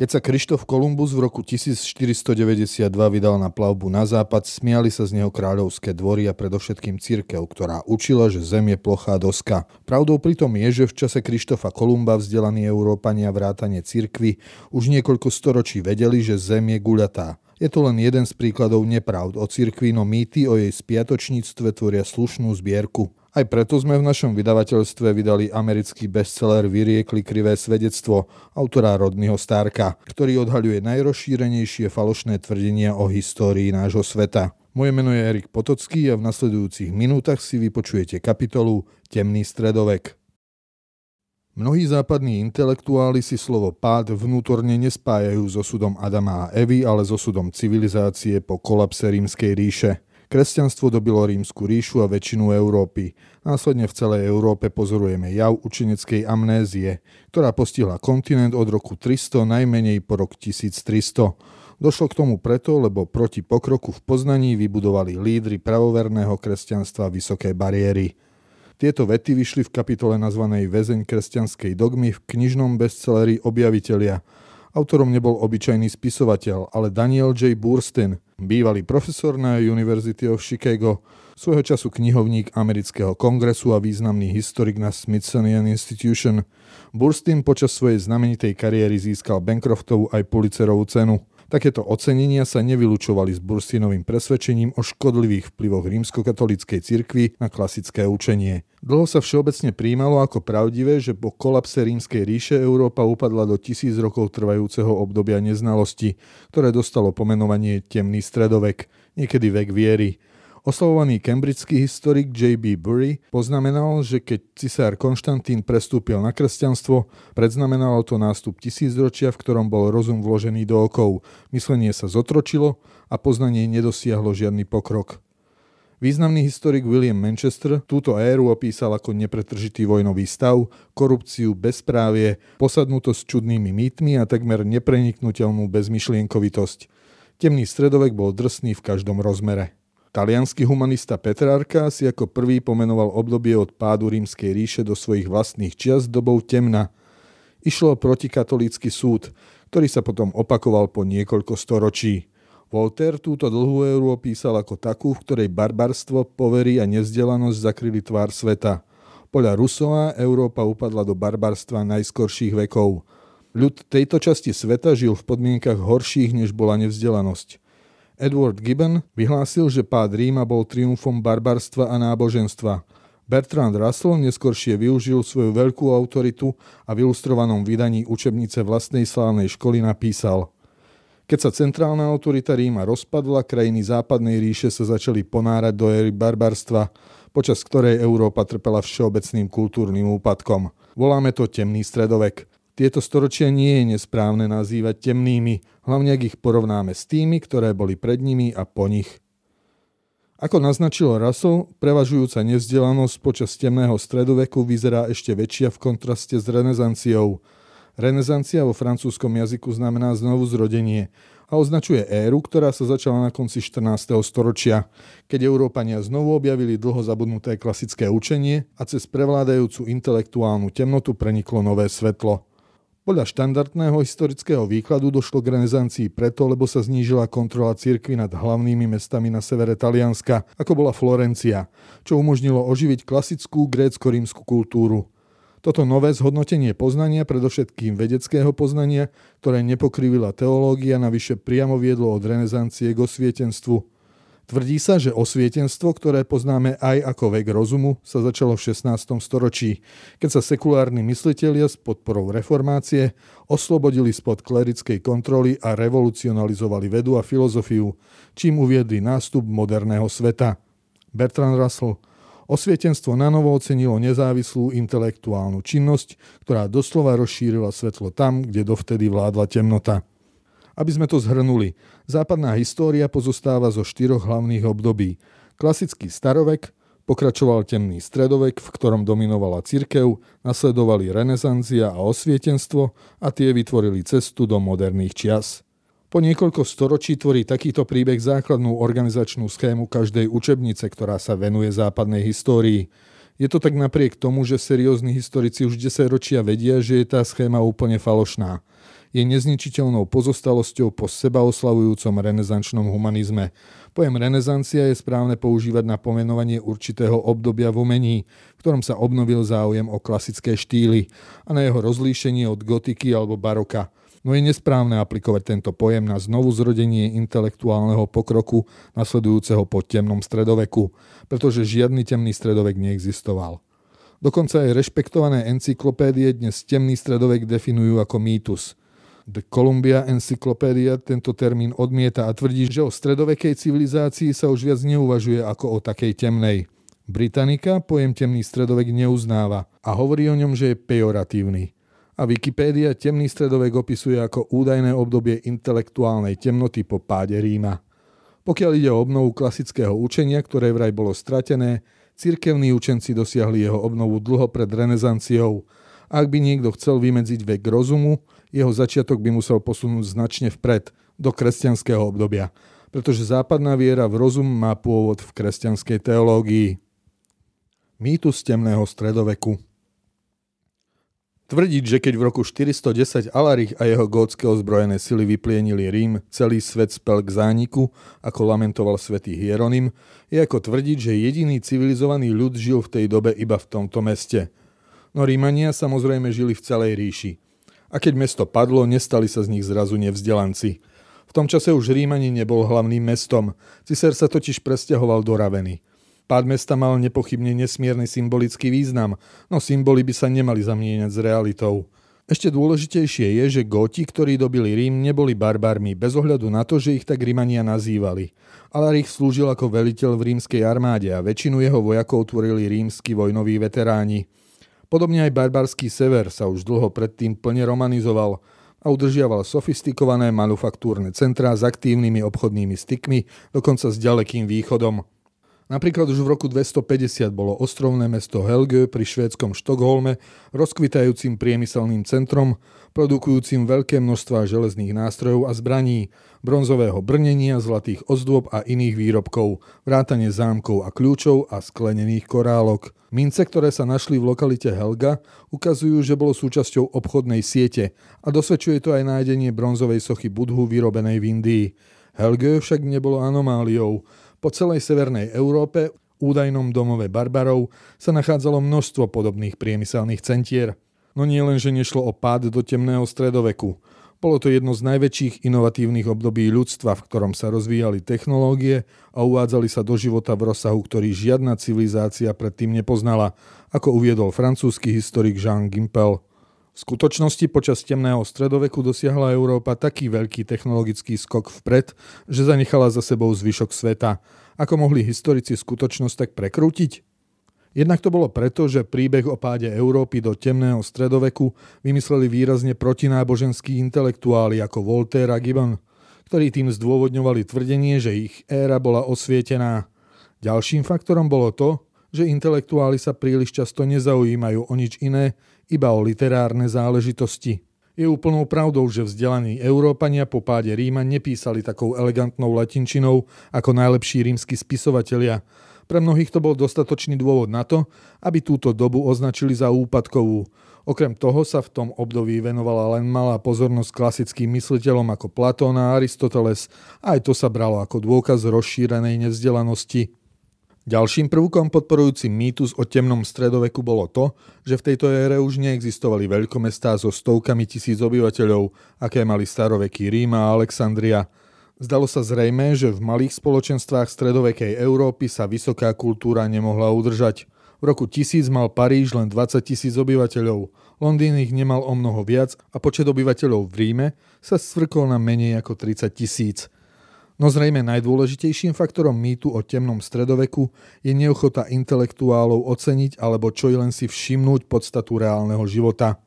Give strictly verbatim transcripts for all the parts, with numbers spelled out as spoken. Keď sa Krištof Kolumbus v roku tisícštyristodeväťdesiatdva vydal na plavbu na západ, smiali sa z neho kráľovské dvory a predovšetkým cirkev, ktorá učila, že zem je plochá doska. Pravdou pritom je, že v čase Krištofa Kolumba vzdelaní Európania vrátane cirkvi už niekoľko storočí vedeli, že zem je guľatá. Je to len jeden z príkladov nepravd o cirkvi, no mýty o jej spiatočníctve tvoria slušnú zbierku. Aj preto sme v našom vydavateľstve vydali americký bestseller Vyriekli krivé svedectvo autora Rodného Starka, ktorý odhaľuje najrozšírenejšie falošné tvrdenia o histórii nášho sveta. Moje meno je Erik Potocký a v nasledujúcich minútach si vypočujete kapitolu Temný stredovek. Mnohí západní intelektuáli si slovo pád vnútorne nespájajú so osudom Adama a Evy, ale so osudom civilizácie po kolapse Rímskej ríše. Kresťanstvo dobilo Rímsku ríšu a väčšinu Európy. Následne v celej Európe pozorujeme jav učeneckej amnézie, ktorá postihla kontinent od roku tristo, najmenej po rok tisíctristo. Došlo k tomu preto, lebo proti pokroku v poznaní vybudovali lídri pravoverného kresťanstva vysoké bariéry. Tieto vety vyšli v kapitole nazvanej Väzeň kresťanskej dogmy v knižnom bestselleri Objavitelia. Autorom nebol obyčajný spisovateľ, ale Daniel J. Burstein, bývalý profesor na University of Chicago, svojho času knihovník Amerického kongresu a významný historik na Smithsonian Institution. Burstein počas svojej znamenitej kariéry získal Bancroftovú aj Pulitzerovú cenu. Takéto ocenenia sa nevylučovali s Bursteinovým presvedčením o škodlivých vplyvoch rímskokatolíckej cirkvi na klasické učenie. Dlho sa všeobecne prijímalo ako pravdivé, že po kolapse Rímskej ríše Európa upadla do tisíc rokov trvajúceho obdobia neznalosti, ktoré dostalo pomenovanie temný stredovek, niekedy vek viery. Oslavovaný cambridský historik J B. Burry poznamenal, že keď cisár Konštantín prestúpil na kresťanstvo, predznamenalo to nástup tisícročia, v ktorom bol rozum vložený do okov, myslenie sa zotročilo a poznanie nedosiahlo žiadny pokrok. Významný historik William Manchester túto éru opísal ako nepretržitý vojnový stav, korupciu, bezprávie, posadnutosť čudnými mýtmi a takmer nepreniknuteľnú bezmyšlienkovitosť. Temný stredovek bol drsný v každom rozmere. Talianský humanista Petrarka si ako prvý pomenoval obdobie od pádu Rímskej ríše do svojich vlastných čias dobou temna. Išlo o protikatolícky súd, ktorý sa potom opakoval po niekoľko storočí. Volter túto dlhú éru opísal ako takú, v ktorej barbarstvo, povery a nevzdelanosť zakryli tvár sveta. Podľa Russella Európa upadla do barbarstva najskorších vekov. Ľud tejto časti sveta žil v podmienkach horších, než bola nevzdelanosť. Edward Gibbon vyhlásil, že pád Ríma bol triumfom barbarstva a náboženstva. Bertrand Russell neskoršie využil svoju veľkú autoritu a v ilustrovanom vydaní učebnice vlastnej slávnej školy napísal: Keď sa centrálna autorita Ríma rozpadla, krajiny západnej ríše sa začali ponárať do éry barbarstva, počas ktorej Európa trpela všeobecným kultúrnym úpadkom. Voláme to temný stredovek. Tieto storočia nie je nesprávne nazývať temnými, hlavne ak ich porovnáme s tými, ktoré boli pred nimi a po nich. Ako naznačil Russell, prevažujúca nevzdelanosť počas temného stredoveku vyzerá ešte väčšia v kontraste s renesanciou. Renesancia vo francúzskom jazyku znamená znovuzrodenie a označuje éru, ktorá sa začala na konci štrnásteho storočia, keď Európania znovu objavili dlho zabudnuté klasické učenie a cez prevládajúcu intelektuálnu temnotu preniklo nové svetlo. Podľa štandardného historického výkladu došlo k renesancii preto, lebo sa znížila kontrola cirkvi nad hlavnými mestami na severe Talianska, ako bola Florencia, čo umožnilo oživiť klasickú grécko-rímsku kultúru. Toto nové zhodnotenie poznania, predovšetkým vedeckého poznania, ktoré nepokrivila teológia, navyše priamo viedlo od renesancie k osvietenstvu. Tvrdí sa, že osvietenstvo, ktoré poznáme aj ako vek rozumu, sa začalo v šestnástom storočí, keď sa sekulárni myslitelia s podporou reformácie oslobodili spod klerickej kontroly a revolucionalizovali vedu a filozofiu, čím uviedli nástup moderného sveta. Bertrand Russell. Osvietenstvo nanovo ocenilo nezávislú intelektuálnu činnosť, ktorá doslova rozšírila svetlo tam, kde dovtedy vládla temnota. Aby sme to zhrnuli, západná história pozostáva zo štyroch hlavných období. Klasický starovek, pokračoval temný stredovek, v ktorom dominovala cirkev, nasledovali renesancia a osvietenstvo a tie vytvorili cestu do moderných čias. Po niekoľko storočí tvorí takýto príbeh základnú organizačnú schému každej učebnice, ktorá sa venuje západnej histórii. Je to tak napriek tomu, že seriózni historici už desaťročia vedia, že je tá schéma úplne falošná. je nezničiteľnou pozostalosťou po sebaoslavujúcom renesančnom humanizme. Pojem renesancia je správne používať na pomenovanie určitého obdobia v umení, v ktorom sa obnovil záujem o klasické štýly a na jeho rozlíšenie od gotiky alebo baroka. No je nesprávne aplikovať tento pojem na znovuzrodenie intelektuálneho pokroku nasledujúceho po temnom stredoveku, pretože žiadny temný stredovek neexistoval. Dokonca aj rešpektované encyklopédie dnes temný stredovek definujú ako mýtus. The Columbia Encyclopedia tento termín odmieta a tvrdí, že o stredovekej civilizácii sa už viac neuvažuje ako o takej temnej. Britannica pojem temný stredovek neuznáva a hovorí o ňom, že je pejoratívny. A Wikipédia temný stredovek opisuje ako údajné obdobie intelektuálnej temnoty po páde Ríma. Pokiaľ ide o obnovu klasického učenia, ktoré vraj bolo stratené, cirkevní učenci dosiahli jeho obnovu dlho pred renesanciou. Ak by niekto chcel vymedziť vek rozumu, jeho začiatok by musel posunúť značne vpred, do kresťanského obdobia, pretože západná viera v rozum má pôvod v kresťanskej teológii. Mýtus temného stredoveku. Tvrdiť, že keď v roku štyristo desať Alarich a jeho gótske ozbrojené sily vyplienili Rím, celý svet spel k zániku, ako lamentoval svätý Hieronym, je ako tvrdiť, že jediný civilizovaný ľud žil v tej dobe iba v tomto meste. No Rímania samozrejme žili v celej ríši. A keď mesto padlo, nestali sa z nich zrazu nevzdelanci. V tom čase už Rímani nebol hlavným mestom, Cicer sa totiž presťahoval do Raveny. Pád mesta mal nepochybne nesmierny symbolický význam, no symboly by sa nemali zamieňať s realitou. Ešte dôležitejšie je, že Góti, ktorí dobili Rím, neboli barbármi, bez ohľadu na to, že ich tak Rimania nazývali. Alarich slúžil ako veliteľ v rímskej armáde a väčšinu jeho vojakov tvorili rímski vojnoví veteráni. Podobne aj barbarský sever sa už dlho predtým plne romanizoval a udržiaval sofistikované manufaktúrne centrá s aktívnymi obchodnými stykmi, dokonca s ďalekým východom. Napríklad už v roku dvestopäťdesiat bolo ostrovné mesto Helge pri švédskom Štokholme rozkvitajúcim priemyselným centrom, produkujúcim veľké množstvá železných nástrojov a zbraní, bronzového brnenia, zlatých ozdôb a iných výrobkov, vrátane zámkov a kľúčov a sklenených korálok. Mince, ktoré sa našli v lokalite Helga, ukazujú, že bolo súčasťou obchodnej siete a dosvedčuje to aj nájdenie bronzovej sochy Budhu vyrobenej v Indii. Helge však nebolo anomáliou. Po celej severnej Európe, údajnom domove barbarov, sa nachádzalo množstvo podobných priemyselných centier. No nie len, že nešlo o pád do temného stredoveku. Bolo to jedno z najväčších inovatívnych období ľudstva, v ktorom sa rozvíjali technológie a uvádzali sa do života v rozsahu, ktorý žiadna civilizácia predtým nepoznala, ako uviedol francúzsky historik Jean Gimpel. V skutočnosti počas temného stredoveku dosiahla Európa taký veľký technologický skok vpred, že zanechala za sebou zvyšok sveta. Ako mohli historici skutočnosť tak prekrútiť? Jednak to bolo preto, že príbeh o páde Európy do temného stredoveku vymysleli výrazne protináboženskí intelektuáli ako Volter a Gibbon, ktorí tým zdôvodňovali tvrdenie, že ich éra bola osvietená. Ďalším faktorom bolo to, že intelektuáli sa príliš často nezaujímajú o nič iné, iba o literárne záležitosti. Je úplnou pravdou, že vzdelaní Európania po páde Ríma nepísali takou elegantnou latinčinou ako najlepší rímski spisovatelia. Pre mnohých to bol dostatočný dôvod na to, aby túto dobu označili za úpadkovú. Okrem toho sa v tom období venovala len malá pozornosť klasickým mysliteľom ako Platón a Aristoteles. Aj to sa bralo ako dôkaz rozšírenej nevzdelanosti. Ďalším prvkom podporujúcim mýtus o temnom stredoveku bolo to, že v tejto ére už neexistovali veľkomestá so stovkami tisíc obyvateľov, aké mali staroveký Rím a Alexandria. Zdalo sa zrejmé, že v malých spoločenstvách stredovekej Európy sa vysoká kultúra nemohla udržať. V roku tisíc mal Paríž len dvadsať tisíc obyvateľov, Londýn ich nemal o mnoho viac a počet obyvateľov v Ríme sa svrkol na menej ako tridsať tisíc. No zrejme najdôležitejším faktorom mýtu o temnom stredoveku je neochota intelektuálov oceniť alebo čo i len si všimnúť podstatu reálneho života.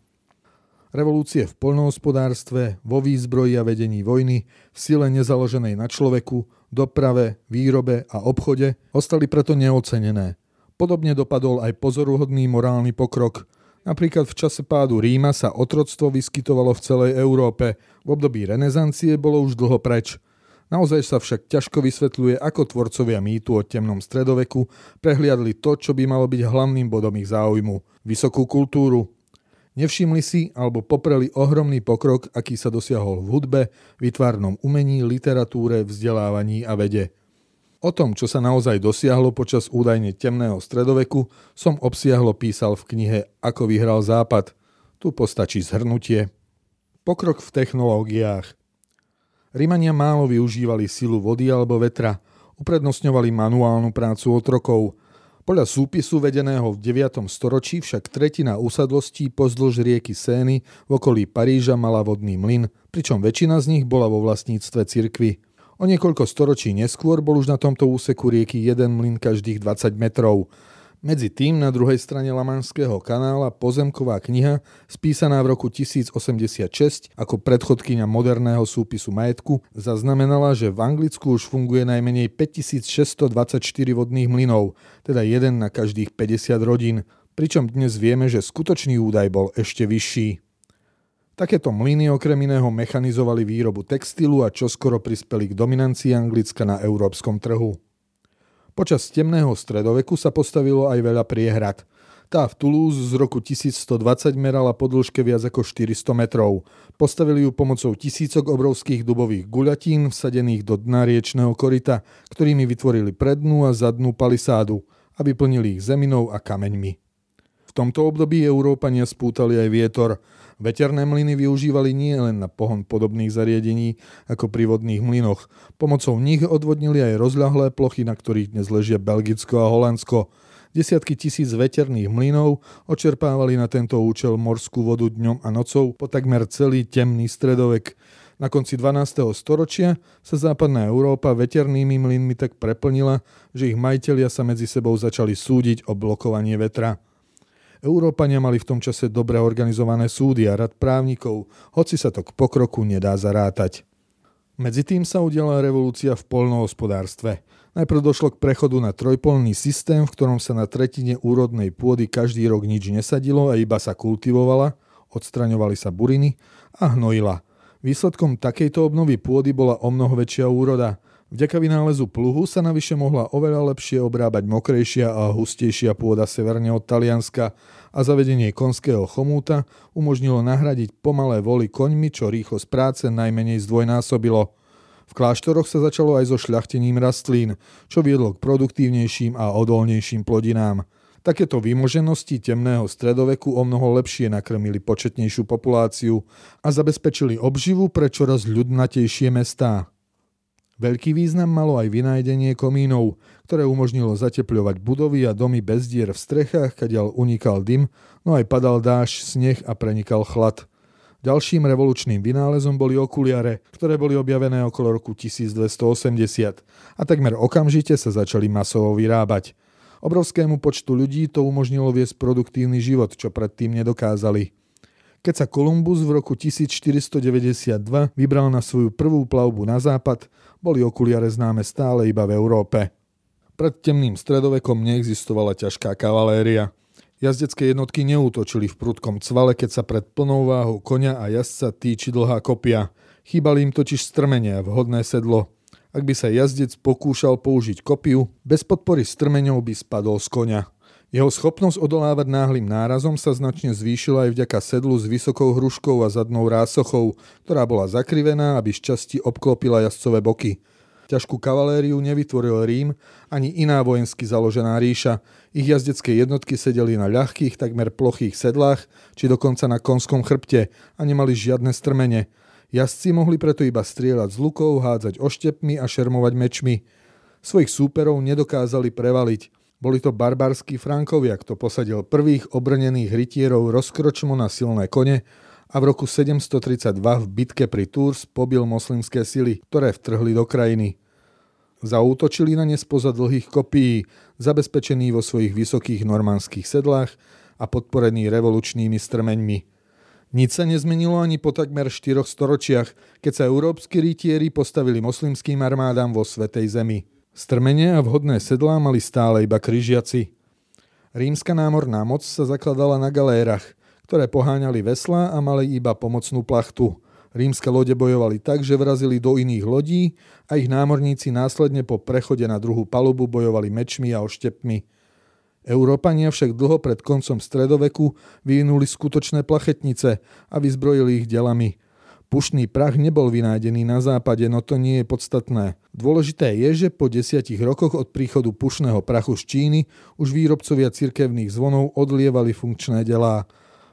Revolúcie v poľnohospodárstve, vo výzbroji a vedení vojny, v sile nezaloženej na človeku, doprave, výrobe a obchode ostali preto neocenené. Podobne dopadol aj pozoruhodný morálny pokrok. Napríklad v čase pádu Ríma sa otroctvo vyskytovalo v celej Európe, v období renesancie bolo už dlho preč. Naozaj sa však ťažko vysvetľuje, ako tvorcovia mýtu o temnom stredoveku prehliadli to, čo by malo byť hlavným bodom ich záujmu – vysokú kultúru. Nevšimli si alebo popreli ohromný pokrok, aký sa dosiahol v hudbe, výtvarnom umení, literatúre, vzdelávaní a vede. O tom, čo sa naozaj dosiahlo počas údajne temného stredoveku, som obsiahlo písal v knihe Ako vyhral Západ. Tu postačí zhrnutie. Pokrok v technológiách. Rimania málo využívali silu vody alebo vetra. Uprednostňovali manuálnu prácu otrokov. Podľa súpisu vedeného v deviatom storočí však tretina usadlostí pozdĺž rieky Sény v okolí Paríža mala vodný mlyn, pričom väčšina z nich bola vo vlastníctve cirkvi. O niekoľko storočí neskôr bol už na tomto úseku rieky jeden mlyn každých dvadsať metrov. Medzi tým na druhej strane Lamaňského kanála pozemková kniha, spísaná v roku tisíc osemdesiatšesť ako predchodkyňa moderného súpisu majetku, zaznamenala, že v Anglicku už funguje najmenej päťtisícšesťstodvadsaťštyri vodných mlynov, teda jeden na každých päťdesiat rodín, pričom dnes vieme, že skutočný údaj bol ešte vyšší. Takéto mlyny okrem iného mechanizovali výrobu textilu a čoskoro prispeli k dominancii Anglicka na európskom trhu. Počas temného stredoveku sa postavilo aj veľa priehrad. Tá v Toulouse z roku tisíc stodvadsať merala po dĺžke viac ako štyristo metrov. Postavili ju pomocou tisícok obrovských dubových guľatín vsadených do dna riečného koryta, ktorými vytvorili prednú a zadnú palisádu a vyplnili ich zeminou a kameňmi. V tomto období Európania spútali aj vietor. Veterné mlyny využívali nie len na pohon podobných zariadení ako pri vodných mlynoch. Pomocou nich odvodnili aj rozľahlé plochy, na ktorých dnes ležia Belgicko a Holandsko. Desiatky tisíc veterných mlynov očerpávali na tento účel morskú vodu dňom a nocou po takmer celý temný stredovek. Na konci dvanásteho storočia sa západná Európa veternými mlynmi tak preplnila, že ich majitelia sa medzi sebou začali súdiť o blokovanie vetra. Európania mali v tom čase dobre organizované súdy a rad právnikov, hoci sa to k pokroku nedá zarátať. Medzi tým sa udiala revolúcia v poľnohospodárstve. Najprv došlo k prechodu na trojpoľný systém, v ktorom sa na tretine úrodnej pôdy každý rok nič nesadilo a iba sa kultivovala, odstraňovali sa buriny a hnojila. Výsledkom takejto obnovy pôdy bola omnoho väčšia úroda. Vďaka vynálezu pluhu sa navyše mohla oveľa lepšie obrábať mokrejšia a hustejšia pôda severne od Talianska a zavedenie konského chomúta umožnilo nahradiť pomalé voly koňmi, čo rýchlosť práce najmenej zdvojnásobilo. V kláštoroch sa začalo aj so šľachtením rastlín, čo viedlo k produktívnejším a odolnejším plodinám. Takéto výmoženosti temného stredoveku omnoho lepšie nakrmili početnejšiu populáciu a zabezpečili obživu pre čoraz ľudnatejšie mestá. Veľký význam malo aj vynájdenie komínov, ktoré umožnilo zatepľovať budovy a domy bez dier v strechách, kadiaľ unikal dym, no aj padal dážď, sneh a prenikal chlad. Ďalším revolučným vynálezom boli okuliare, ktoré boli objavené okolo roku tisíc dvesto osemdesiat a takmer okamžite sa začali masovo vyrábať. Obrovskému počtu ľudí to umožnilo viesť produktívny život, čo predtým nedokázali. Keď sa Kolumbus v roku tisíc štyristo deväťdesiatdva vybral na svoju prvú plavbu na západ, boli okuliare známe stále iba v Európe. Pred temným stredovekom neexistovala ťažká kavaléria. Jazdecké jednotky neútočili v prudkom cvale, keď sa pred plnou váhou konia a jazdca týči dlhá kopia. Chýbali im totiž strmenia a vhodné sedlo. Ak by sa jazdec pokúšal použiť kopiu, bez podpory strmeňov by spadol z konia. Jeho schopnosť odolávať náhlym nárazom sa značne zvýšila aj vďaka sedlu s vysokou hruškou a zadnou rásochou, ktorá bola zakrivená, aby šťastí obklopila jazdcové boky. Ťažkú kavalériu nevytvoril Rím ani iná vojensky založená ríša. Ich jazdecké jednotky sedeli na ľahkých, takmer plochých sedlách, či dokonca na konskom chrbte a nemali žiadne strmene. Jazdci mohli preto iba strieľať z lukov, hádzať oštepmi a šermovať mečmi. Svojich súperov nedokázali prevaliť. Boli to barbarskí Frankovia, kto posadil prvých obrnených rytierov rozkročmo na silné kone a v roku sedemstotridsaťdva v bitke pri Tours pobil moslimské sily, ktoré vtrhli do krajiny. Zaútočili na ne spoza dlhých kopií, zabezpečení vo svojich vysokých normandských sedlách a podporení revolučnými strmeňmi. Nič sa nezmenilo ani po takmer štyroch storočiach, keď sa európski rytieri postavili moslimským armádám vo Svätej Zemi. Strmene a vhodné sedlá mali stále iba križiaci. Rímska námorná moc sa zakladala na galérach, ktoré poháňali veslá a mali iba pomocnú plachtu. Rímske lode bojovali tak, že vrazili do iných lodí a ich námorníci následne po prechode na druhú palubu bojovali mečmi a oštepmi. Európania však dlho pred koncom stredoveku vyvinuli skutočné plachetnice a vyzbrojili ich delami. Pušný prach nebol vynájdený na západe, no to nie je podstatné. Dôležité je, že po desiatich rokoch od príchodu pušného prachu z Číny už výrobcovia cirkevných zvonov odlievali funkčné delá.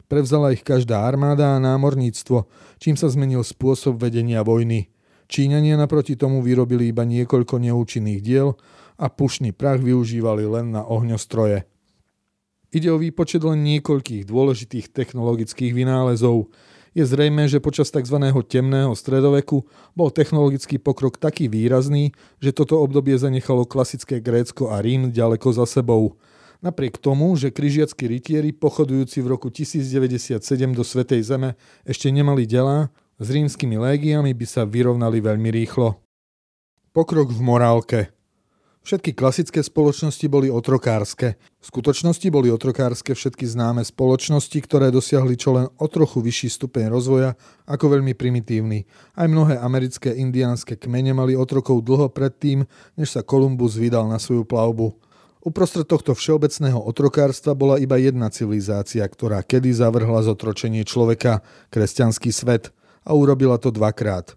Prevzala ich každá armáda a námorníctvo, čím sa zmenil spôsob vedenia vojny. Číňania naproti tomu vyrobili iba niekoľko neúčinných diel a pušný prach využívali len na ohňostroje. Ide o výpočet len niekoľkých dôležitých technologických vynálezov. Je zrejmé, že počas tzv. Temného stredoveku bol technologický pokrok taký výrazný, že toto obdobie zanechalo klasické Grécko a Rím ďaleko za sebou. Napriek tomu, že križiackí rytieri pochodujúci v roku tisíc deväťdesiatsedem do Svätej Zeme ešte nemali delá, s rímskymi légiami by sa vyrovnali veľmi rýchlo. Pokrok v morálke. Všetky klasické spoločnosti boli otrokárske. V skutočnosti boli otrokárske všetky známe spoločnosti, ktoré dosiahli čo len o trochu vyšší stupeň rozvoja ako veľmi primitívny. Aj mnohé americké indiánske kmene mali otrokov dlho predtým, než sa Kolumbus vydal na svoju plavbu. Uprostred tohto všeobecného otrokárstva bola iba jedna civilizácia, ktorá kedy zavrhla zotročenie človeka, kresťanský svet, a urobila to dvakrát.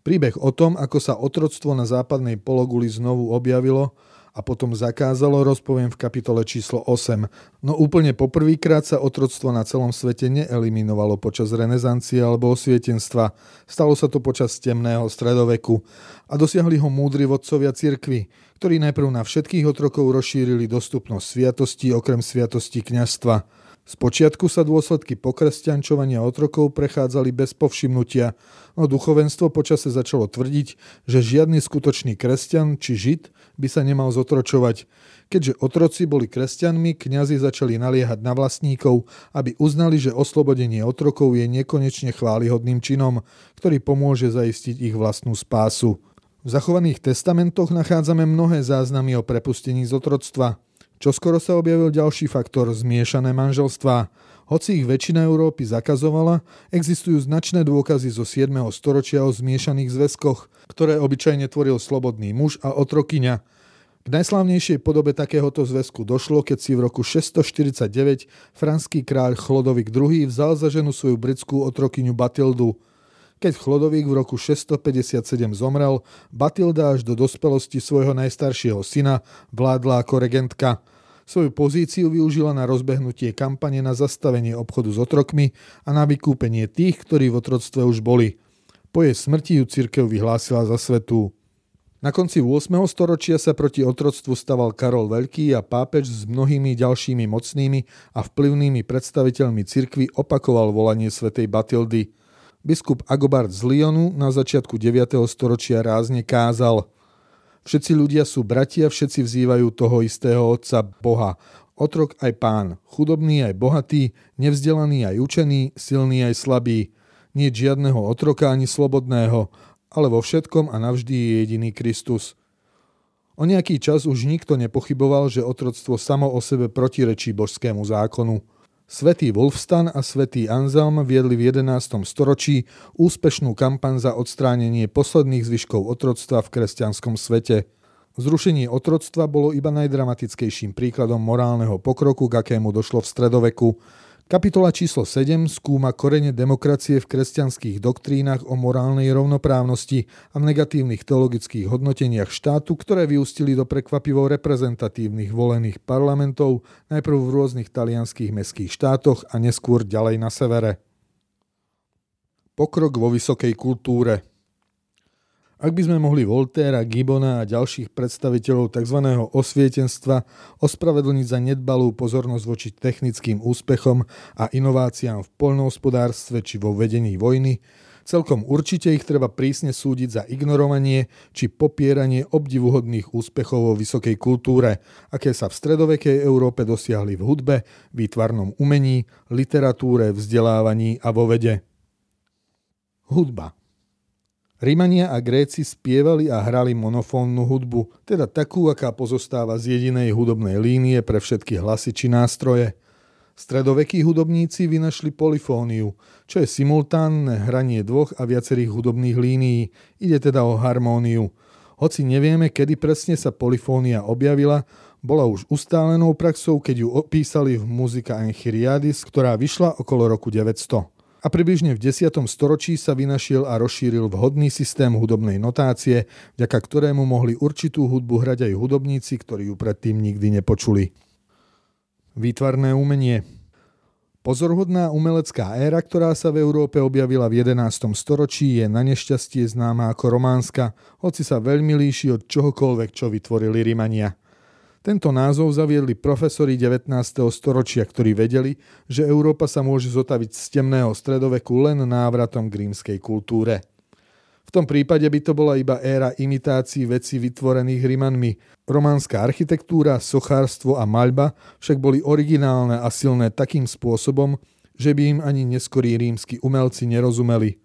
Príbeh o tom, ako sa otroctvo na západnej pologuli znovu objavilo a potom zakázalo, rozpoviem v kapitole číslo osem. No úplne poprvýkrát sa otroctvo na celom svete neeliminovalo počas renesancie alebo osvietenstva. Stalo sa to počas temného stredoveku a dosiahli ho múdri vodcovia cirkvi, ktorí najprv na všetkých otrokov rozšírili dostupnosť sviatostí okrem sviatostí kňazstva. Spočiatku sa dôsledky pokresťančovania otrokov prechádzali bez povšimnutia, no duchovenstvo počase začalo tvrdiť, že žiadny skutočný kresťan či žid by sa nemal zotročovať. Keďže otroci boli kresťanmi, kňazi začali naliehať na vlastníkov, aby uznali, že oslobodenie otrokov je nekonečne chválihodným činom, ktorý pomôže zaistiť ich vlastnú spásu. V zachovaných testamentoch nachádzame mnohé záznamy o prepustení z otroctva. Čoskoro sa objavil ďalší faktor, zmiešané manželstvá. Hoci ich väčšina Európy zakazovala, existujú značné dôkazy zo siedmeho storočia o zmiešaných zväzkoch, ktoré obyčajne tvoril slobodný muž a otrokyňa. K najslávnejšej podobe takéhoto zväzku došlo, keď si v roku šesťstoštyridsaťdeväť franský kráľ Chlodovik druhý vzal za ženu svoju britskú otrokyňu Batildu. Keď Chlodovik v roku šesťstopäťdesiatsedem zomrel, Batilda až do dospelosti svojho najstaršieho syna vládla ako regentka. Svoju pozíciu využila na rozbehnutie kampane na zastavenie obchodu s otrokmi a na vykúpenie tých, ktorí v otroctve už boli. Po jej smrti ju cirkev vyhlásila za svätú. Na konci ôsmeho storočia sa proti otroctvu staval Karol Veľký a pápež s mnohými ďalšími mocnými a vplyvnými predstaviteľmi cirkvi opakoval volanie svätej Batildy. Biskup Agobard z Lyonu na začiatku deviateho storočia rázne kázal: Všetci ľudia sú bratia, všetci vzývajú toho istého Otca, Boha. Otrok aj pán, chudobný aj bohatý, nevzdelaný aj učený, silný aj slabý. Nie žiadneho otroka ani slobodného, ale vo všetkom a navždy je jediný Kristus. O nejaký čas už nikto nepochyboval, že otroctvo samo o sebe protirečí božskému zákonu. Svätý Wolfstan a svätý Anselm viedli v jedenástom storočí úspešnú kampaň za odstránenie posledných zvyškov otroctva v kresťanskom svete. Zrušenie otroctva bolo iba najdramatickejším príkladom morálneho pokroku, k akému došlo v stredoveku. Kapitola číslo sedem skúma korene demokracie v kresťanských doktrínach o morálnej rovnoprávnosti a negatívnych teologických hodnoteniach štátu, ktoré vyústili do prekvapivo reprezentatívnych volených parlamentov najprv v rôznych talianských mestských štátoch a neskôr ďalej na severe. Pokrok vo vysokej kultúre. Ak by sme mohli Voltera, Gibbona a ďalších predstaviteľov tzv. Osvietenstva ospravedlniť za nedbalú pozornosť voči technickým úspechom a inováciám v poľnohospodárstve či vo vedení vojny, celkom určite ich treba prísne súdiť za ignorovanie či popieranie obdivuhodných úspechov vo vysokej kultúre, aké sa v stredovekej Európe dosiahli v hudbe, výtvarnom umení, literatúre, vzdelávaní a vo vede. Hudba. Rímania a Gréci spievali a hrali monofónnu hudbu, teda takú, aká pozostáva z jedinej hudobnej línie pre všetky hlasy či nástroje. Stredovekí hudobníci vynašli polifóniu, čo je simultánne hranie dvoch a viacerých hudobných línií, ide teda o harmóniu. Hoci nevieme, kedy presne sa polifónia objavila, bola už ustálenou praxou, keď ju opísali v Musica Enchiriadis, ktorá vyšla okolo roku deväťsto. A približne v desiatom storočí sa vynašiel a rozšíril vhodný systém hudobnej notácie, vďaka ktorému mohli určitú hudbu hrať aj hudobníci, ktorí ju predtým nikdy nepočuli. Výtvarné umenie. Pozoruhodná umelecká éra, ktorá sa v Európe objavila v jedenástom storočí, je na nešťastie známa ako románska, hoci sa veľmi líši od čohokoľvek, čo vytvorili Rimania. Tento názov zaviedli profesori devätnásteho storočia, ktorí vedeli, že Európa sa môže zotaviť z temného stredoveku len návratom k rímskej kultúre. V tom prípade by to bola iba éra imitácií vecí vytvorených Rimanmi. Románska architektúra, sochárstvo a maľba však boli originálne a silné takým spôsobom, že by im ani neskorí rímski umelci nerozumeli.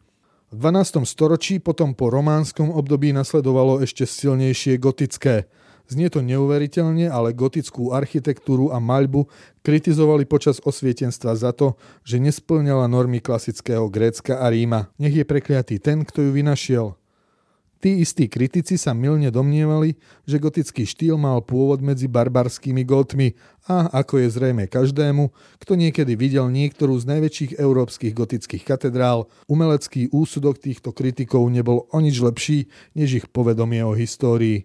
V dvanástom storočí potom po románskom období nasledovalo ešte silnejšie gotické. Znie to neuveriteľne, ale gotickú architektúru a maľbu kritizovali počas osvietenstva za to, že nesplňala normy klasického Grécka a Ríma. Nech je prekliatý ten, kto ju vynašiel. Tí istí kritici sa mylne domnievali, že gotický štýl mal pôvod medzi barbarskými Gótmi a, ako je zrejme každému, kto niekedy videl niektorú z najväčších európskych gotických katedrál, umelecký úsudok týchto kritikov nebol o nič lepší, než ich povedomie o histórii.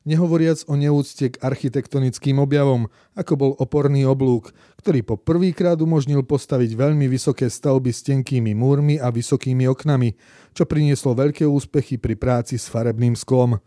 Nehovoriac o neúcte k architektonickým objavom, ako bol oporný oblúk, ktorý po prvýkrát umožnil postaviť veľmi vysoké stavby s tenkými múrmi a vysokými oknami, čo prinieslo veľké úspechy pri práci s farebným sklom.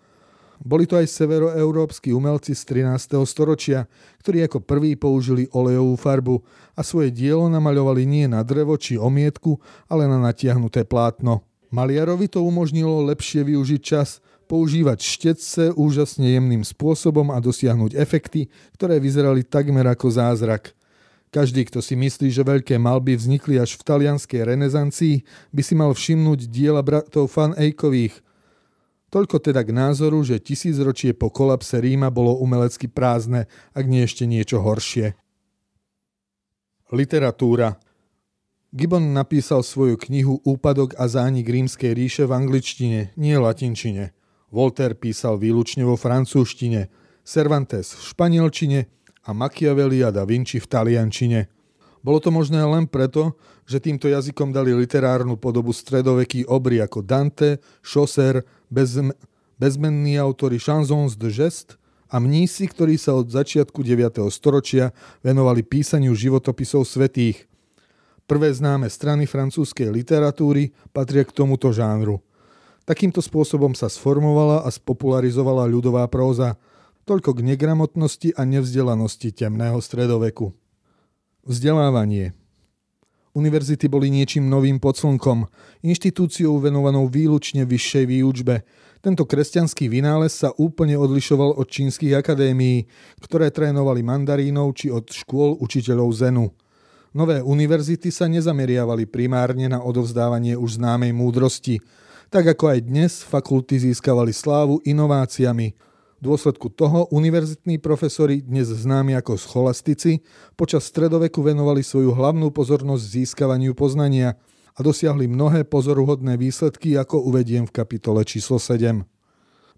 Boli to aj severoeurópski umelci z trinásteho storočia, ktorí ako prví použili olejovú farbu a svoje dielo namaľovali nie na drevo či omietku, ale na natiahnuté plátno. Maliarovi to umožnilo lepšie využiť čas, používať štetce úžasne jemným spôsobom a dosiahnuť efekty, ktoré vyzerali takmer ako zázrak. Každý, kto si myslí, že veľké malby vznikli až v talianskej renesancii, by si mal všimnúť diela bratov Van Eyckových. Toľko teda k názoru, že tisícročie po kolapse Ríma bolo umelecky prázdne, ak nie ešte niečo horšie. Literatúra. Gibbon napísal svoju knihu Úpadok a zánik rímskej ríše v angličtine, nie latinčine. Volter písal výlučne vo francúzštine, Cervantes v španielčine a Machiavelli a da Vinci v taliančine. Bolo to možné len preto, že týmto jazykom dali literárnu podobu stredovekí obry ako Dante, Chaucer, bezm- bezmenní autori Chansons de Geste a mnísi, ktorí sa od začiatku deviateho storočia venovali písaniu životopisov svätých. Prvé známe strany francúzskej literatúry patria k tomuto žánru. Takýmto spôsobom sa sformovala a spopularizovala ľudová próza, toľko k negramotnosti a nevzdelanosti temného stredoveku. Vzdelávanie. Univerzity boli niečím novým pod slnkom, inštitúciou venovanou výlučne vyššej výučbe. Tento kresťanský vynález sa úplne odlišoval od čínskych akadémií, ktoré trénovali mandarínov či od škôl učiteľov Zenu. Nové univerzity sa nezameriavali primárne na odovzdávanie už známej múdrosti, tak ako aj dnes fakulty získavali slávu inováciami. V dôsledku toho univerzitní profesori, dnes známi ako scholastici, počas stredoveku venovali svoju hlavnú pozornosť získavaniu poznania a dosiahli mnohé pozoruhodné výsledky, ako uvediem v kapitole číslo sedem.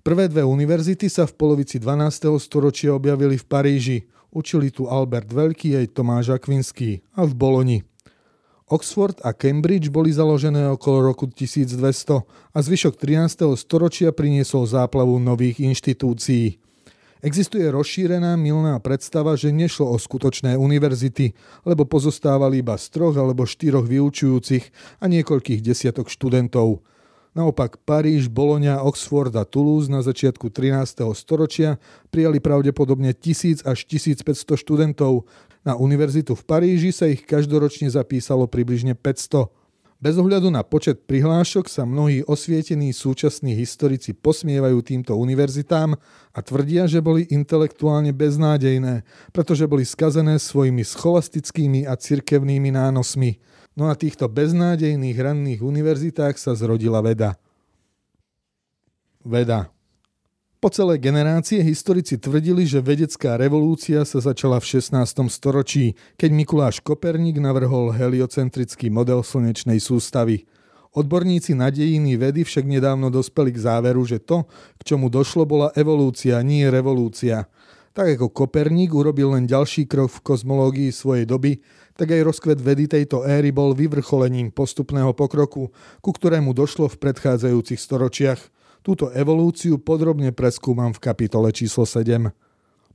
Prvé dve univerzity sa v polovici dvanásteho storočia objavili v Paríži. Učili tu Albert Veľký aj Tomáš Akvinský a v Boloni. Oxford a Cambridge boli založené okolo roku tisícdvesto a zvyšok trinásteho storočia priniesol záplavu nových inštitúcií. Existuje rozšírená mylná predstava, že nešlo o skutočné univerzity, lebo pozostávali iba z troch alebo štyroch vyučujúcich a niekoľkých desiatok študentov. Naopak Paríž, Boloňa, Oxford a Toulouse na začiatku trinásteho storočia prijali pravdepodobne tisíc až tisícpäťsto študentov. Na univerzitu v Paríži sa ich každoročne zapísalo približne päťsto. Bez ohľadu na počet prihlášok sa mnohí osvietení súčasní historici posmievajú týmto univerzitám a tvrdia, že boli intelektuálne beznádejné, pretože boli skazené svojimi scholastickými a cirkevnými nánosmi. No na týchto beznádejných ranných univerzitách sa zrodila veda. Veda. Po celé generácie historici tvrdili, že vedecká revolúcia sa začala v šestnástom storočí, keď Mikuláš Koperník navrhol heliocentrický model slnečnej sústavy. Odborníci na dejiny vedy však nedávno dospeli k záveru, že to, k čomu došlo, bola evolúcia, nie revolúcia. Tak ako Koperník urobil len ďalší krok v kozmológii svojej doby, tak aj rozkvet vedy tejto éry bol vyvrcholením postupného pokroku, ku ktorému došlo v predchádzajúcich storočiach. Túto evolúciu podrobne preskúmam v kapitole číslo sedem.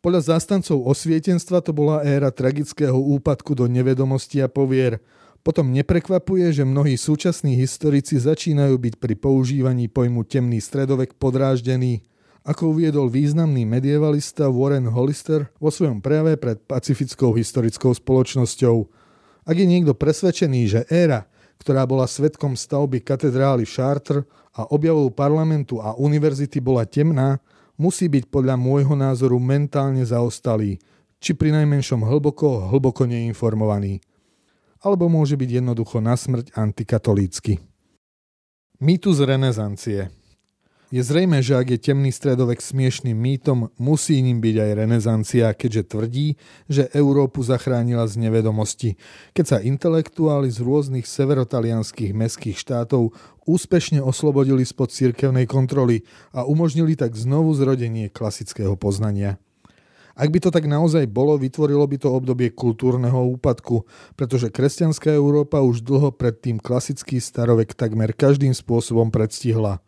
Podľa zástancov osvietenstva to bola éra tragického úpadku do nevedomosti a povier. Potom neprekvapuje, že mnohí súčasní historici začínajú byť pri používaní pojmu temný stredovek podráždení. Ako uviedol významný medievalista Warren Hollister vo svojom prejave pred Pacifickou historickou spoločnosťou. Ak je niekto presvedčený, že éra, ktorá bola svedkom stavby katedrály Chartres a objavov parlamentu a univerzity bola temná, musí byť podľa môjho názoru mentálne zaostalý, či prinajmenšom hlboko, hlboko neinformovaný. Alebo môže byť jednoducho nasmrť antikatolícky. Mýtus renesancie. Je zrejmé, že ak je temný stredovek smiešným mýtom, musí ním byť aj renesancia, keďže tvrdí, že Európu zachránila z nevedomosti, keď sa intelektuáli z rôznych severotalianských mestských štátov úspešne oslobodili spod cirkevnej kontroly a umožnili tak znovu zrodenie klasického poznania. Ak by to tak naozaj bolo, vytvorilo by to obdobie kultúrneho úpadku, pretože kresťanská Európa už dlho predtým klasický starovek takmer každým spôsobom predstihla.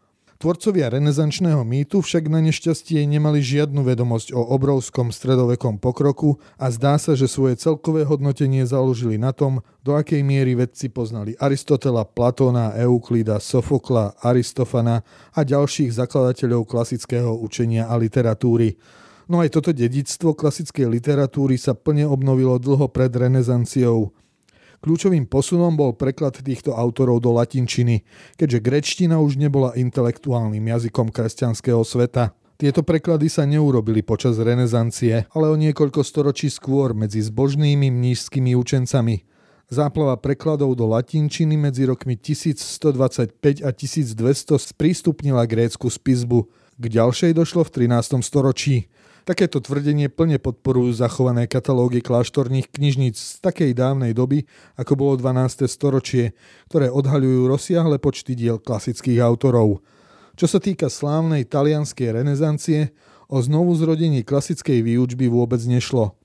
Tvorcovia renesančného mýtu však na nešťastie nemali žiadnu vedomosť o obrovskom stredovekom pokroku a zdá sa, že svoje celkové hodnotenie založili na tom, do akej miery vedci poznali Aristotela, Platóna, Euklida, Sofokla, Aristofana a ďalších zakladateľov klasického učenia a literatúry. No aj toto dedičstvo klasickej literatúry sa plne obnovilo dlho pred renesanciou. Kľúčovým posunom bol preklad týchto autorov do latinčiny, keďže gréčtina už nebola intelektuálnym jazykom kresťanského sveta. Tieto preklady sa neurobili počas renesancie, ale o niekoľko storočí skôr medzi zbožnými mníšskými učencami. Záplava prekladov do latinčiny medzi rokmi tisícstodvadsaťpäť a tisícdvesto sprístupnila grécku spisbu. K ďalšej došlo v trinástom storočí. Takéto tvrdenie plne podporujú zachované katalógy kláštorných knižníc z takej dávnej doby, ako bolo dvanáste storočie, ktoré odhaľujú rozsiahle počty diel klasických autorov. Čo sa týka slávnej talianskej renesancie, o znovuzrodení klasickej výučby vôbec nešlo.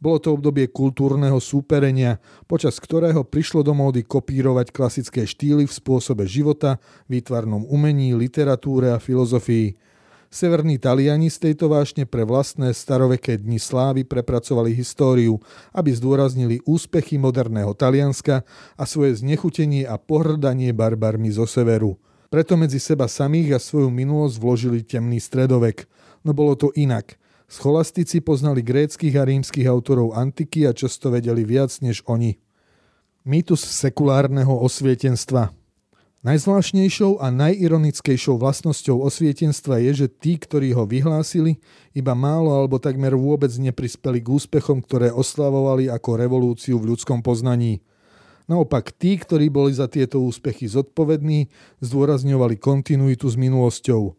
Bolo to obdobie kultúrneho súperenia, počas ktorého prišlo do módy kopírovať klasické štýly v spôsobe života, výtvarnom umení, literatúre a filozofii. Severní Taliani z tejto vášne pre vlastné staroveké dni slávy prepracovali históriu, aby zdôraznili úspechy moderného Talianska a svoje znechutenie a pohrdanie barbarmi zo severu. Preto medzi seba samých a svoju minulosť vložili temný stredovek. No bolo to inak. Scholastici poznali gréckych a rímskych autorov antiky a často vedeli viac než oni. Mýtus sekulárneho osvietenstva. Najzvláštnejšou a najironickejšou vlastnosťou osvietenstva je, že tí, ktorí ho vyhlásili, iba málo alebo takmer vôbec neprispeli k úspechom, ktoré oslavovali ako revolúciu v ľudskom poznaní. Naopak, tí, ktorí boli za tieto úspechy zodpovední, zdôrazňovali kontinuitu s minulosťou.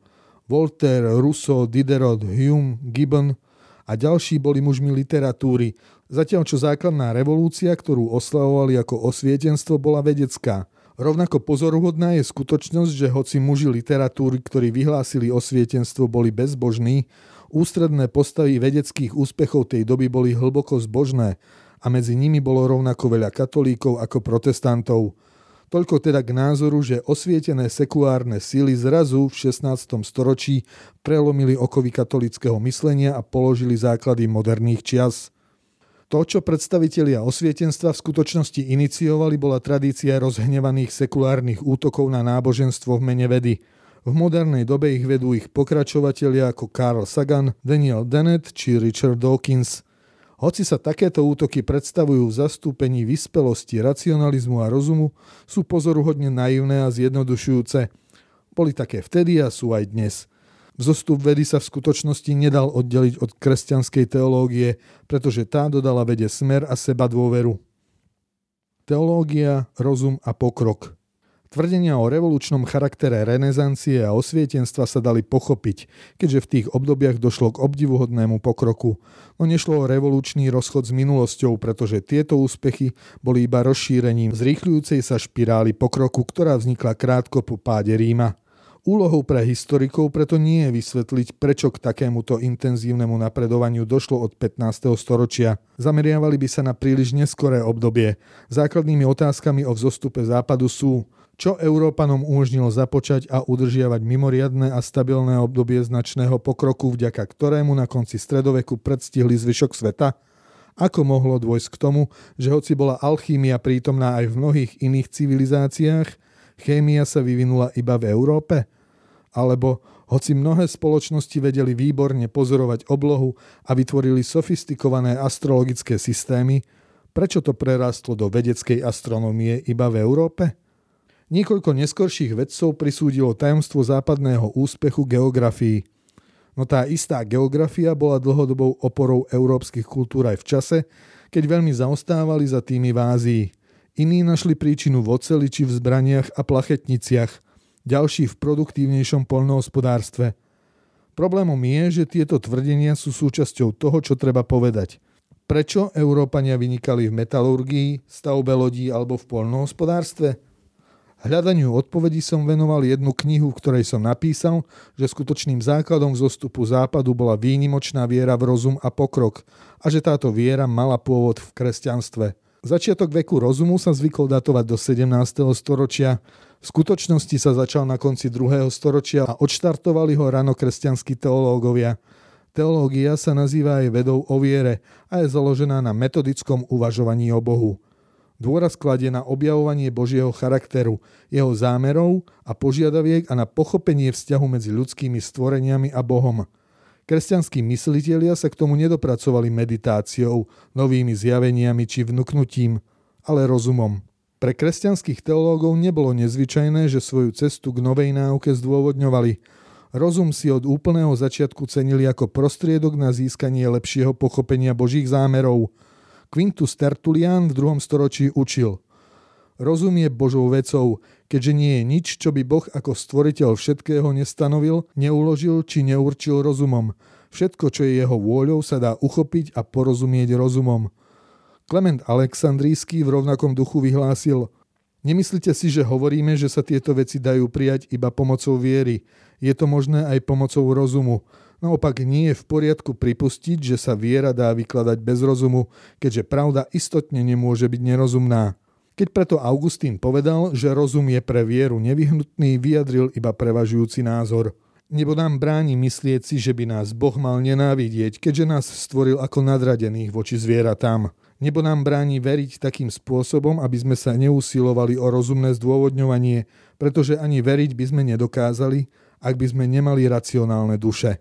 Volter, Rousseau, Diderot, Hume, Gibbon a ďalší boli mužmi literatúry, zatiaľ čo základná revolúcia, ktorú oslavovali ako osvietenstvo, bola vedecká. Rovnako pozoruhodná je skutočnosť, že hoci muži literatúry, ktorí vyhlásili osvietenstvo, boli bezbožní, ústredné postavy vedeckých úspechov tej doby boli hlboko zbožné a medzi nimi bolo rovnako veľa katolíkov ako protestantov. Toľko teda k názoru, že osvietené sekulárne síly zrazu v šestnástom storočí prelomili okovy katolíckeho myslenia a položili základy moderných čias. To, čo predstavitelia osvietenstva v skutočnosti iniciovali, bola tradícia rozhnevaných sekulárnych útokov na náboženstvo v mene vedy. V modernej dobe ich vedú ich pokračovatelia ako Carl Sagan, Daniel Dennett či Richard Dawkins. Hoci sa takéto útoky predstavujú v zastúpení vyspelosti, racionalizmu a rozumu, sú pozoruhodne naivné a zjednodušujúce. Boli také vtedy a sú aj dnes. Vzostup vedy sa v skutočnosti nedal oddeliť od kresťanskej teológie, pretože tá dodala vede smer a seba dôveru. Teológia, rozum a pokrok. Tvrdenia o revolučnom charaktere renesancie a osvietenstva sa dali pochopiť, keďže v tých obdobiach došlo k obdivuhodnému pokroku. No nešlo o revolučný rozchod s minulosťou, pretože tieto úspechy boli iba rozšírením zrýchľujúcej sa špirály pokroku, ktorá vznikla krátko po páde Ríma. Úlohou pre historikov preto nie je vysvetliť, prečo k takémuto intenzívnemu napredovaniu došlo od pätnásteho storočia. Zameriavali by sa na príliš neskoré obdobie. Základnými otázkami o vzostupe západu sú: čo Európanom umožnilo započať a udržiavať mimoriadne a stabilné obdobie značného pokroku, vďaka ktorému na konci stredoveku predstihli zvyšok sveta? Ako mohlo dôjsť k tomu, že hoci bola alchímia prítomná aj v mnohých iných civilizáciách, chémia sa vyvinula iba v Európe? Alebo hoci mnohé spoločnosti vedeli výborne pozorovať oblohu a vytvorili sofistikované astrologické systémy, prečo to prerástlo do vedeckej astronomie iba v Európe? Niekoľko neskorších vedcov prisúdilo tajomstvo západného úspechu geografii. No tá istá geografia bola dlhodobou oporou európskych kultúr aj v čase, keď veľmi zaostávali za tými v Ázii. Iní našli príčinu v oceli či v zbraniach a plachetniciach, ďalší v produktívnejšom poľnohospodárstve. Problémom je, že tieto tvrdenia sú súčasťou toho, čo treba povedať. Prečo Európania vynikali v metalurgii, stavbe lodí alebo v poľnohospodárstve? Hľadaniu odpovedí som venoval jednu knihu, v ktorej som napísal, že skutočným základom vzostupu západu bola výnimočná viera v rozum a pokrok a že táto viera mala pôvod v kresťanstve. Začiatok veku rozumu sa zvykol datovať do sedemnásteho storočia. V skutočnosti sa začal na konci druhého storočia a odštartovali ho ranokresťanskí teológovia. Teológia sa nazýva aj vedou o viere a je založená na metodickom uvažovaní o Bohu. Dôraz kladie na objavovanie Božieho charakteru, jeho zámerov a požiadaviek a na pochopenie vzťahu medzi ľudskými stvoreniami a Bohom. Kresťanskí myslitelia sa k tomu nedopracovali meditáciou, novými zjaveniami či vnuknutím, ale rozumom. Pre kresťanských teológov nebolo nezvyčajné, že svoju cestu k novej náuke zdôvodňovali. Rozum si od úplného začiatku cenili ako prostriedok na získanie lepšieho pochopenia Božích zámerov. Quintus Tertulian v druhom storočí učil: rozum je Božou vecou, keďže nie je nič, čo by Boh ako stvoriteľ všetkého nestanovil, neuložil či neurčil rozumom. Všetko, čo je jeho vôľou, sa dá uchopiť a porozumieť rozumom. Klement Alexandrísky v rovnakom duchu vyhlásil: nemyslite si, že hovoríme, že sa tieto veci dajú prijať iba pomocou viery. Je to možné aj pomocou rozumu. Naopak nie je v poriadku pripustiť, že sa viera dá vykladať bez rozumu, keďže pravda istotne nemôže byť nerozumná. Keď preto Augustín povedal, že rozum je pre vieru nevyhnutný, vyjadril iba prevažujúci názor. Nebo nám bráni myslieť si, že by nás Boh mal nenávidieť, keďže nás stvoril ako nadradených voči zvieratám. Nebo nám bráni veriť takým spôsobom, aby sme sa neusilovali o rozumné zdôvodňovanie, pretože ani veriť by sme nedokázali, ak by sme nemali racionálne duše.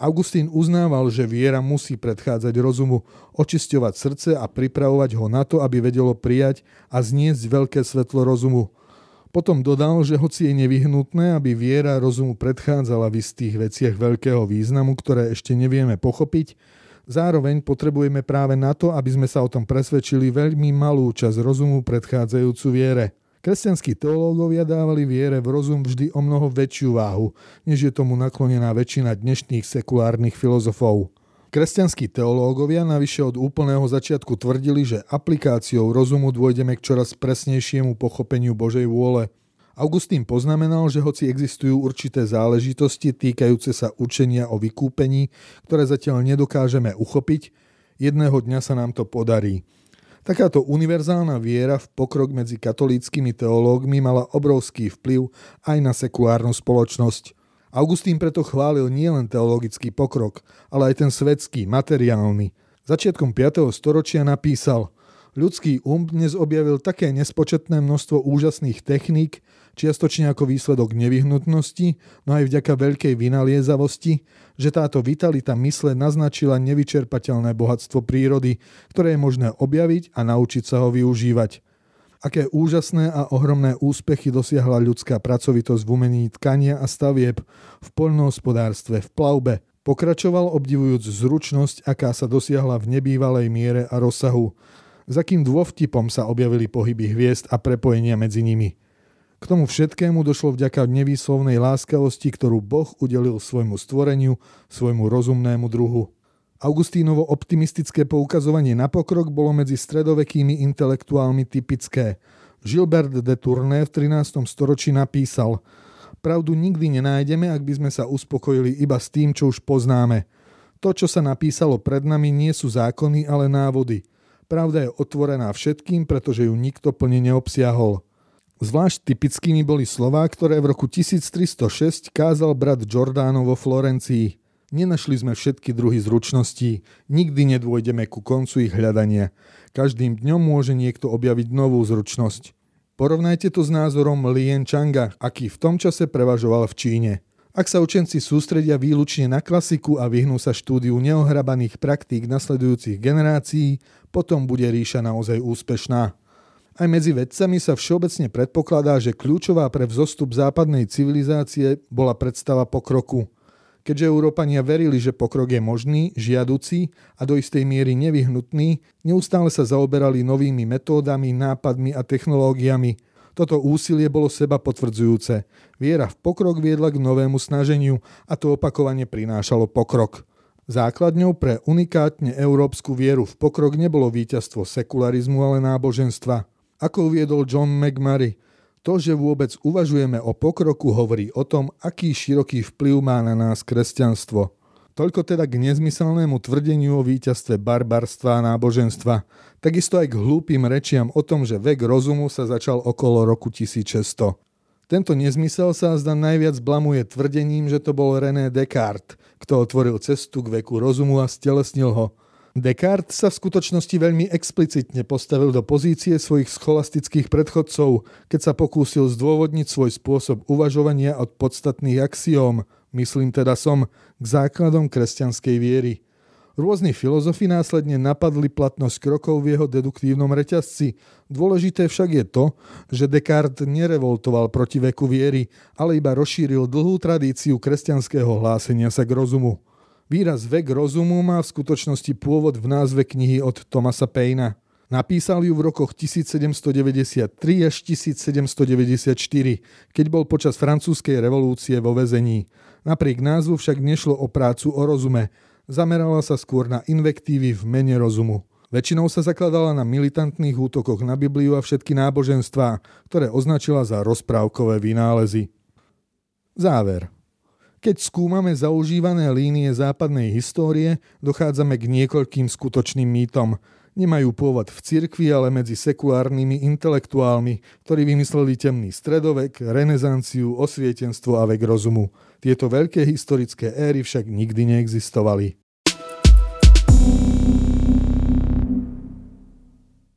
Augustín uznával, že viera musí predchádzať rozumu, očisťovať srdce a pripravovať ho na to, aby vedelo prijať a zniesť veľké svetlo rozumu. Potom dodal, že hoci je nevyhnutné, aby viera rozumu predchádzala v istých veciach veľkého významu, ktoré ešte nevieme pochopiť, zároveň potrebujeme práve na to, aby sme sa o tom presvedčili, veľmi malú časť rozumu predchádzajúcu viere. Kresťanskí teológovia dávali viere v rozum vždy o mnoho väčšiu váhu, než je tomu naklonená väčšina dnešných sekulárnych filozofov. Kresťanskí teológovia navyše od úplného začiatku tvrdili, že aplikáciou rozumu dôjdeme k čoraz presnejšiemu pochopeniu Božej vôle. Augustín poznamenal, že hoci existujú určité záležitosti týkajúce sa učenia o vykúpení, ktoré zatiaľ nedokážeme uchopiť, jedného dňa sa nám to podarí. Takáto univerzálna viera v pokrok medzi katolíckymi teológmi mala obrovský vplyv aj na sekulárnu spoločnosť. Augustín preto chválil nielen teologický pokrok, ale aj ten svetský, materiálny. Začiatkom piateho storočia napísal: ľudský um dnes objavil také nespočetné množstvo úžasných techník, čiastočne ako výsledok nevyhnutnosti, no aj vďaka veľkej vynaliezavosti, že táto vitalita mysle naznačila nevyčerpateľné bohatstvo prírody, ktoré je možné objaviť a naučiť sa ho využívať. Aké úžasné a ohromné úspechy dosiahla ľudská pracovitosť v umení tkania a stavieb, v poľnohospodárstve, v plavbe. Pokračoval, obdivujúc zručnosť, aká sa dosiahla v nebývalej miere a rozsahu. Za kým dôvtipom sa objavili pohyby hviezd a prepojenia medzi nimi. K tomu všetkému došlo vďaka nevýslovnej láskavosti, ktorú Boh udelil svojmu stvoreniu, svojmu rozumnému druhu. Augustínovo optimistické poukazovanie na pokrok bolo medzi stredovekými intelektuálmi typické. Gilbert de Tournay v trinásteho storočí napísal: Pravdu nikdy nenájdeme, ak by sme sa uspokojili iba s tým, čo už poznáme. To, čo sa napísalo pred nami, nie sú zákony, ale návody. Pravda je otvorená všetkým, pretože ju nikto plne neobsiahol. Zvlášť typickými boli slová, ktoré v roku tisíc tristošesť kázal brat Giordano vo Florencii. Nenašli sme všetky druhy zručností, nikdy nedôjdeme ku koncu ich hľadania. Každým dňom môže niekto objaviť novú zručnosť. Porovnajte to s názorom Lien Changa, aký v tom čase prevažoval v Číne. Ak sa učenci sústredia výlučne na klasiku a vyhnú sa štúdiu neohrabaných praktík nasledujúcich generácií, potom bude ríša naozaj úspešná. Aj medzi vedcami sa všeobecne predpokladá, že kľúčová pre vzostup západnej civilizácie bola predstava pokroku. Keďže Európania verili, že pokrok je možný, žiaduci a do istej miery nevyhnutný, neustále sa zaoberali novými metódami, nápadmi a technológiami. Toto úsilie bolo seba potvrdzujúce. Viera v pokrok viedla k novému snaženiu a to opakovane prinášalo pokrok. Základňou pre unikátne európsku vieru v pokrok nebolo víťazstvo sekularizmu, ale náboženstva. Ako uviedol John McMurray, to, že vôbec uvažujeme o pokroku, hovorí o tom, aký široký vplyv má na nás kresťanstvo. Toľko teda k nezmyselnému tvrdeniu o víťazstve barbarstva a náboženstva. Takisto aj k hlúpým rečiam o tom, že vek rozumu sa začal okolo roku tisícšesťsto. Tento nezmysel sa zdá najviac blamuje tvrdením, že to bol René Descartes, kto otvoril cestu k veku rozumu a stelesnil ho. Descartes sa v skutočnosti veľmi explicitne postavil do pozície svojich scholastických predchodcov, keď sa pokúsil zdôvodniť svoj spôsob uvažovania od podstatných axióm, myslím teda som, k základom kresťanskej viery. Rôzni filozofi následne napadli platnosť krokov v jeho deduktívnom reťazci. Dôležité však je to, že Descartes nerevoltoval proti veku viery, ale iba rozšíril dlhú tradíciu kresťanského hlásenia sa k rozumu. Výraz vek rozumu má v skutočnosti pôvod v názve knihy od Thomasa Painea. Napísal ju v rokoch tisícsedemstodeväťdesiattri až tisícsedemstodeväťdesiatštyri, keď bol počas francúzskej revolúcie vo väzení. Napriek názvu však nešlo o prácu o rozume. Zamerala sa skôr na invektívy v mene rozumu. Väčšinou sa zakladala na militantných útokoch na Bibliu a všetky náboženstvá, ktoré označila za rozprávkové vynálezy. Záver. Keď skúmame zaužívané línie západnej histórie, dochádzame k niekoľkým skutočným mýtom. Nemajú pôvod v cirkvi, ale medzi sekulárnymi intelektuálmi, ktorí vymysleli temný stredovek, renesanciu, osvietenstvo a vek rozumu. Tieto veľké historické éry však nikdy neexistovali.